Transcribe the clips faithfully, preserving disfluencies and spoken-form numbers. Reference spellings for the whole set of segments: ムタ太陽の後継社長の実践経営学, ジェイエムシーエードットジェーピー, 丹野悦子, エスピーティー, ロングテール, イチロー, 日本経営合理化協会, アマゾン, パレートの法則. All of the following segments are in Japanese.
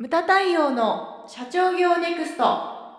ムタ太陽の社長業ネクスト。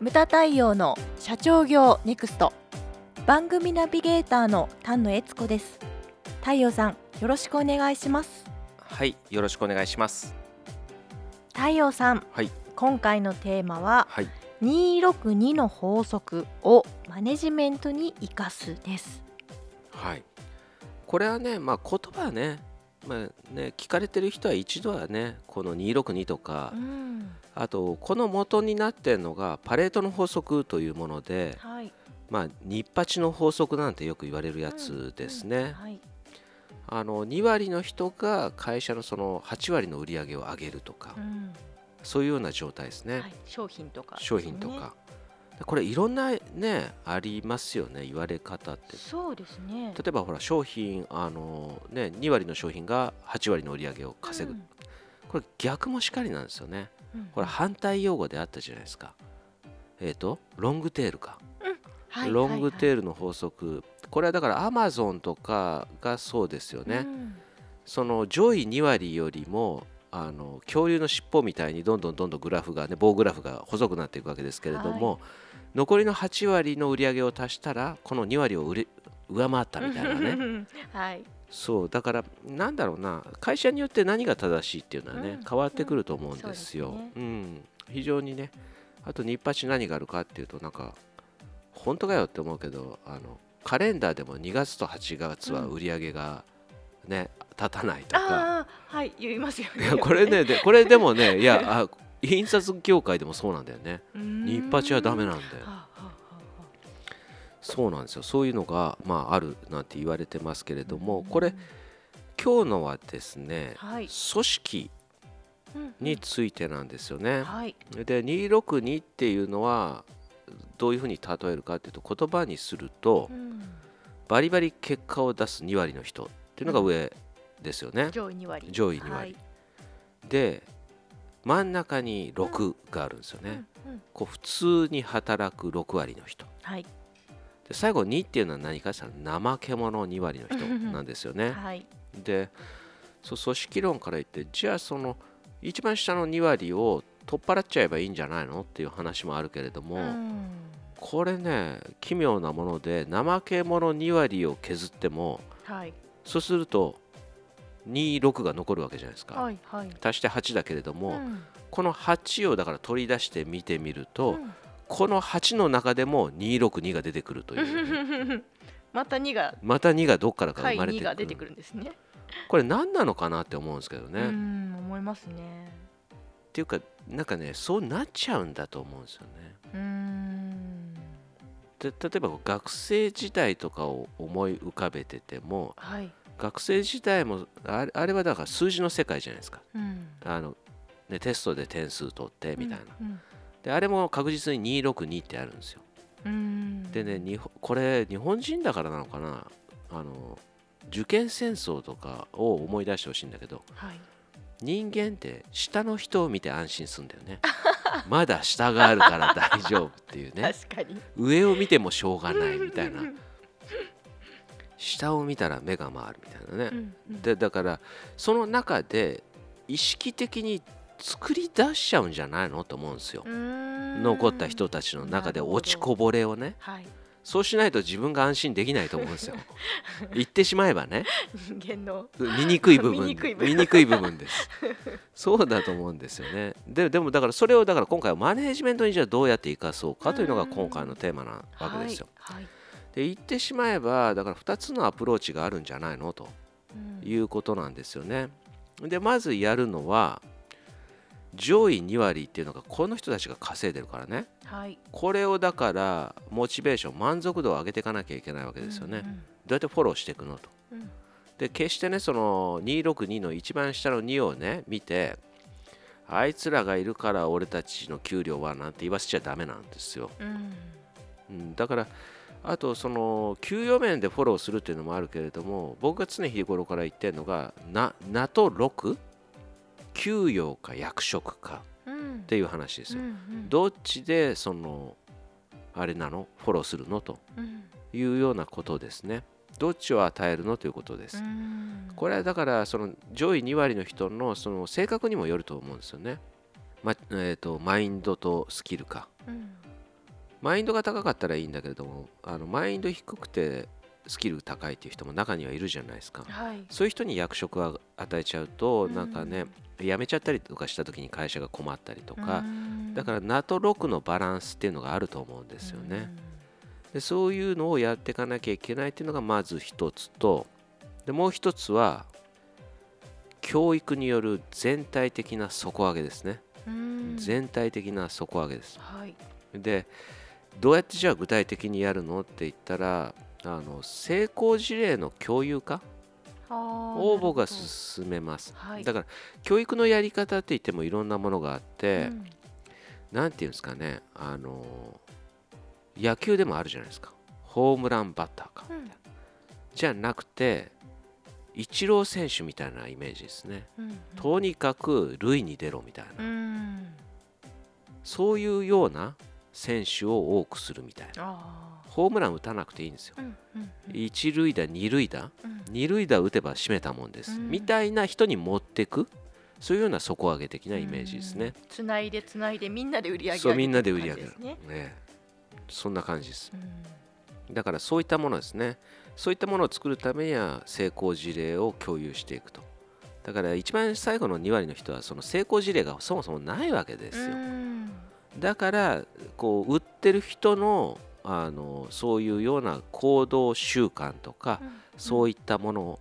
ムタ太陽の社長業ネクスト。番組ナビゲーターの丹野悦子です。太陽さん、よろしくお願いします。はい、よろしくお願いします。太陽さん、はい、今回のテーマは、はい、にひゃくろくじゅうにの法則をマネジメントに生かすです。はい、これはね、まあ言葉はね。まあね、聞かれてる人は一度はねこのにひゃくろくじゅうにとか、うん、あとこの元になっているのがパレートの法則というもので、はい、まあニッパチの法則なんてよく言われるやつですね、うんうんはい、あのに割の人が会社のそのはち割の売り上げを上げるとか、うん、そういうような状態ですね、はい、商品とか、ね、商品とかこれいろんなねありますよね言われ方ってそうですね例えばほら商品あの、ね、に割の商品がはち割の売り上げを稼ぐ、うん、これ逆もしかりなんですよね、うん、これ反対用語であったじゃないですかえっとロングテールか、うんはい、ロングテールの法則、はいはいはい、これはだからアマゾンとかがそうですよね、うん、その上位に割よりもあの恐竜の尻尾みたいにどんどんどんどんグラフがね棒グラフが細くなっていくわけですけれども、はい、残りのはち割の売り上げを足したらこのに割を売れ上回ったみたいなね、はい、そうだからなんだろうな会社によって何が正しいっていうのはね、うん、変わってくると思うんですよ、うんそうですねうん、非常にねあと日八何があるかっていうとなんか本当かよって思うけどあのカレンダーでもにがつとはちがつは売り上げがね、うん立たないとかあ、はい、言いますよねいやこれねでこれでもねいやあ印刷業界でもそうなんだよね日八はダメなんだよはあはあ、そうなんですよそういうのが、まあ、あるなんて言われてますけれどもこれ今日のはですね、はい、組織についてなんですよね、うんうんはい、でにひゃくろくじゅうにっていうのはどういうふうに例えるかっていうと言葉にすると、うん、バリバリ結果を出すに割の人っていうのが上、うんですよね、上位に割、上位に割、はい、で真ん中にろくがあるんですよね、うんうんうん、こう普通に働くろく割の人、はい、で最後にっていうのは何かしたら怠け者に割の人なんですよね、はい、でそう組織論から言ってじゃあその一番下のに割を取っ払っちゃえばいいんじゃないのっていう話もあるけれども、うん、これね奇妙なもので怠け者に割を削っても、はい、そうするとにじゅうろくが残るわけじゃないですか、はいはい、足してはちだけれども、うん、このはちをだから取り出して見てみると、うん、このはちの中でもにひゃくろくじゅうにが出てくるというまたにがまたにがどっからか生まれてくる、はい、にが出てくるんですねこれ何なのかなって思うんですけどねうん思いますねっていうかなんかねそうなっちゃうんだと思うんですよねうーんで例えば学生時代とかを思い浮かべてても、はい学生時代もあれはだから数字の世界じゃないですか、うんあのね、テストで点数取ってみたいな、うんうん、であれも確実ににひゃくろくじゅうにってあるんですようんでねにこれ日本人だからなのかなあの受験戦争とかを思い出してほしいんだけど、はい、人間って下の人を見て安心するんだよねまだ下があるから大丈夫っていうね確かに上を見てもしょうがないみたいな下を見たら目が回るみたいなね、うんうん、でだからその中で意識的に作り出しちゃうんじゃないのと思うんですよ残った人たちの中で落ちこぼれをね、はい、そうしないと自分が安心できないと思うんですよ言ってしまえばね人間の醜い部分醜い部分ですそうだと思うんですよね で, でもだからそれをだから今回はマネジメントにじゃあどうやって生かそうかというのが今回のテーマなわけですよで言ってしまえばだからふたつのアプローチがあるんじゃないのということなんですよね、うん、でまずやるのは上位に割っていうのがこの人たちが稼いでるからね、はい、これをだからモチベーション満足度を上げていかなきゃいけないわけですよね、うんうん、どうやってフォローしていくのと、うん、で決してねそのにひゃくろくじゅうにの一番下のにをね見てあいつらがいるから俺たちの給料はなんて言わせちゃダメなんですよ、うんうん、だからあとその給与面でフォローするっていうのもあるけれども僕が常日頃から言ってるのがな名と禄給与か役職かっていう話ですよ、うんうんうん、どっちでそのあれなのフォローするのというようなことですねどっちを与えるのということです。これはだからその上位に割の人のその性格にもよると思うんですよね。まえー、とマインドとスキルか、うん、マインドが高かったらいいんだけれども、あのマインド低くてスキル高いっていう人も中にはいるじゃないですか、はい、そういう人に役職を与えちゃうとなんかね、うん、辞めちゃったりとかした時に会社が困ったりとか、うん、だから名と禄のバランスっていうのがあると思うんですよね、うん、でそういうのをやっていかなきゃいけないっていうのがまず一つと、でもう一つは教育による全体的な底上げですね。全体的な底上げです、はい、でどうやってじゃあ具体的にやるのって言ったら、あの成功事例の共有化を僕が進めます、はい、だから教育のやり方って言ってもいろんなものがあって、うん、なんていうんですかね、あの野球でもあるじゃないですか、ホームランバッターか、うん、じゃなくてイチロー選手みたいなイメージですね、うんうん、とにかく塁に出ろみたいな、うん、そういうような選手を多くするみたいな。ホームラン打たなくていいんですよ、うんうんうん、いち塁打に塁打、うん、に塁打打てば締めたもんです、うん、みたいな人に持ってく、そういうような底上げ的なイメージですね。つな、うん、いでつないでみんなで売り上げる、そうみんなで売り上げる、ねね、そんな感じです、うん、だからそういったものですね。そういったものを作るためには成功事例を共有していくと。だから一番最後のに割の人はその成功事例がそもそもないわけですよ。だからこう売ってる人の、あのそういうような行動習慣とか、うん、そういったもの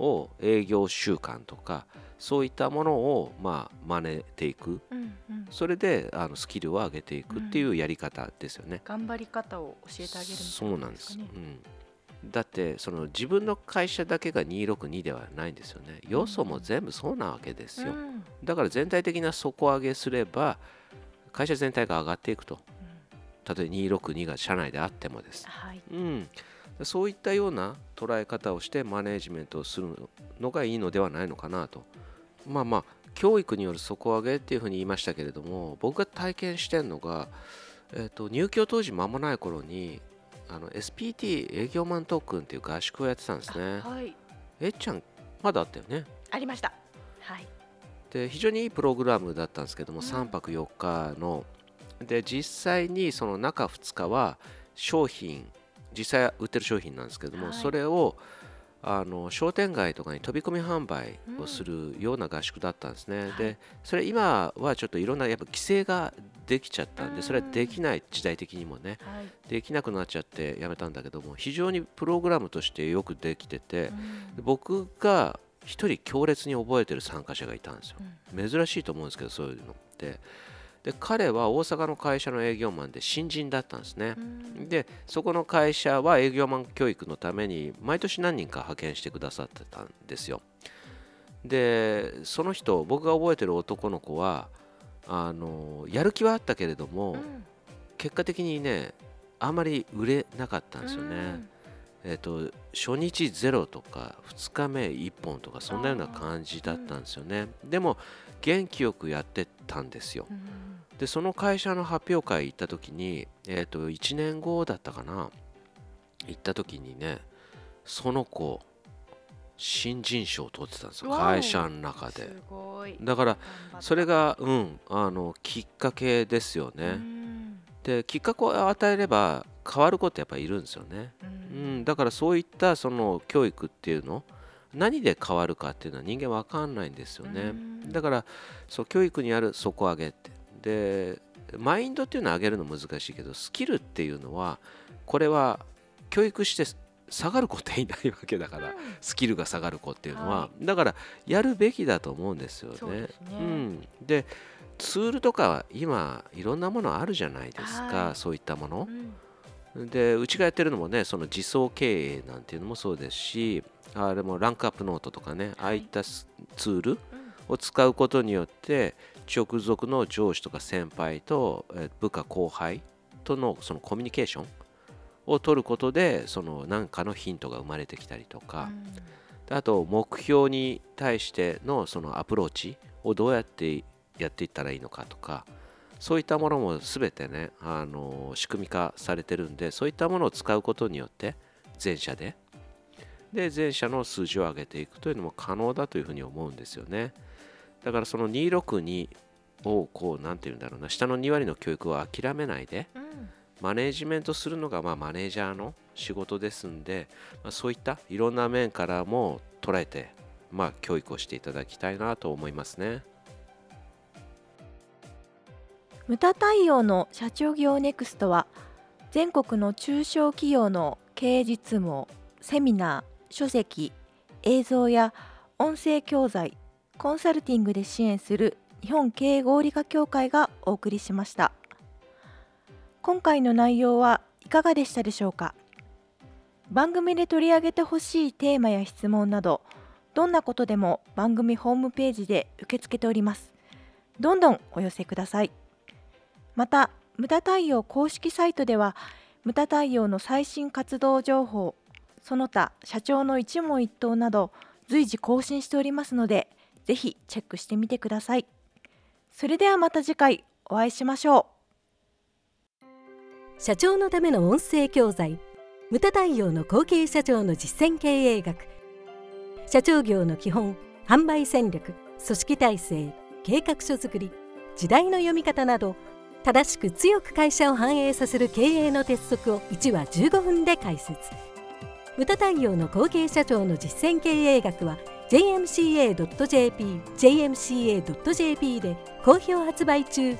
を営業習慣とかそういったものをまあ真似ていく、うんうん、それであのスキルを上げていくっていうやり方ですよね、うん、頑張り方を教えてあげるみたいな、ね、そうなんです、うん、だってその自分の会社だけがにひゃくろくじゅうにではないんですよね。よそも全部そうなわけですよ、うん、だから全体的な底上げすれば会社全体が上がっていくと、たとえにひゃくろくじゅうにが社内であってもです、はい、うん、そういったような捉え方をしてマネージメントをするのがいいのではないのかなと。まあまあ教育による底上げっていうふうに言いましたけれども、僕が体験してるのが、えーと、入居当時間もない頃にあの エスピーティー 営業マントークンっていう合宿をやってたんですね、はい、えっちゃんまだあったよね。ありました、はい、で非常にいいプログラムだったんですけども、うん、さんぱくよっかので実際にその中ふつかは商品、実際売ってる商品なんですけども、はい、それをあの商店街とかに飛び込み販売をするような合宿だったんですね、うん、でそれ今はちょっといろんなやっぱ規制ができちゃったんで、それはできない、時代的にもね、はい、できなくなっちゃってやめたんだけども、非常にプログラムとしてよくできてて、うん、僕が一人強烈に覚えてる参加者がいたんですよ、うん、珍しいと思うんですけどそういうのって。で彼は大阪の会社の営業マンで新人だったんですね、うん、でそこの会社は営業マン教育のために毎年何人か派遣してくださってたんですよ。でその人、僕が覚えてる男の子はあのやる気はあったけれども、うん、結果的にねあんまり売れなかったんですよね、うん、えーと、初日ゼロとかふつかめいっぽんとかそんなような感じだったんですよね、うん、でも元気よくやってたんですよ、うん、でその会社の発表会行った時に、えーと、いちねんごだったかな、行った時にねその子新人賞を取ってたんですよ、会社の中で。だからそれが、うん、あのきっかけですよね。できっかけを与えれば変わることやっぱりいるんですよね、うんうん、だからそういったその教育っていうの何で変わるかっていうのは人間分かんないんですよね。だからそう教育にある底上げってでマインドっていうのは上げるの難しいけど、スキルっていうのはこれは教育して下がる子っていないわけだから、うん、スキルが下がる子っていうのは、はい、だからやるべきだと思うんですよね。そうですね、うん、でツールとか今いろんなものあるじゃないですか、はい、そういったもの、うん、でうちがやってるのもねその自走経営なんていうのもそうですし、あれもランクアップノートとかね、はい、ああいったツールを使うことによって直属の上司とか先輩と部下後輩とのそのコミュニケーションを取ることでその何かのヒントが生まれてきたりとか、うん、あと目標に対してのそのアプローチをどうやってやっていったらいいのかとか、そういったものも全てねあの仕組み化されてるんで、そういったものを使うことによって全社でで全社の数字を上げていくというのも可能だというふうに思うんですよね。だからそのにひゃくろくじゅうにをこうなんていうんだろうな、下のに割の教育を諦めないで、うん、マネージメントするのがまあマネージャーの仕事ですんで、まあ、そういったいろんな面からも捉えて、まあ、教育をしていただきたいなと思いますね。ムタ太陽の社長業ネクストは全国の中小企業の経営実務をセミナー、書籍、映像や音声教材、コンサルティングで支援する日本経営合理化協会がお送りしました。今回の内容はいかがでしたでしょうか。番組で取り上げてほしいテーマや質問など、どんなことでも番組ホームページで受け付けております。どんどんお寄せください。また、ムタ太陽公式サイトではムタ太陽の最新活動情報、その他社長の一問一答など随時更新しておりますので、ぜひチェックしてみてください。それではまた次回お会いしましょう。社長のための音声教材、ムタ太陽の後継社長の実践経営学、社長業の基本、販売戦略、組織体制、計画書作り、時代の読み方など、正しく強く会社を反映させる経営の鉄則をいちわじゅうごふんで解説。ムタ太陽の後継社長の実践経営学は ジェイエムシーエードットジェーピー、ジェイエムシーエードットジェーピー で好評発売中。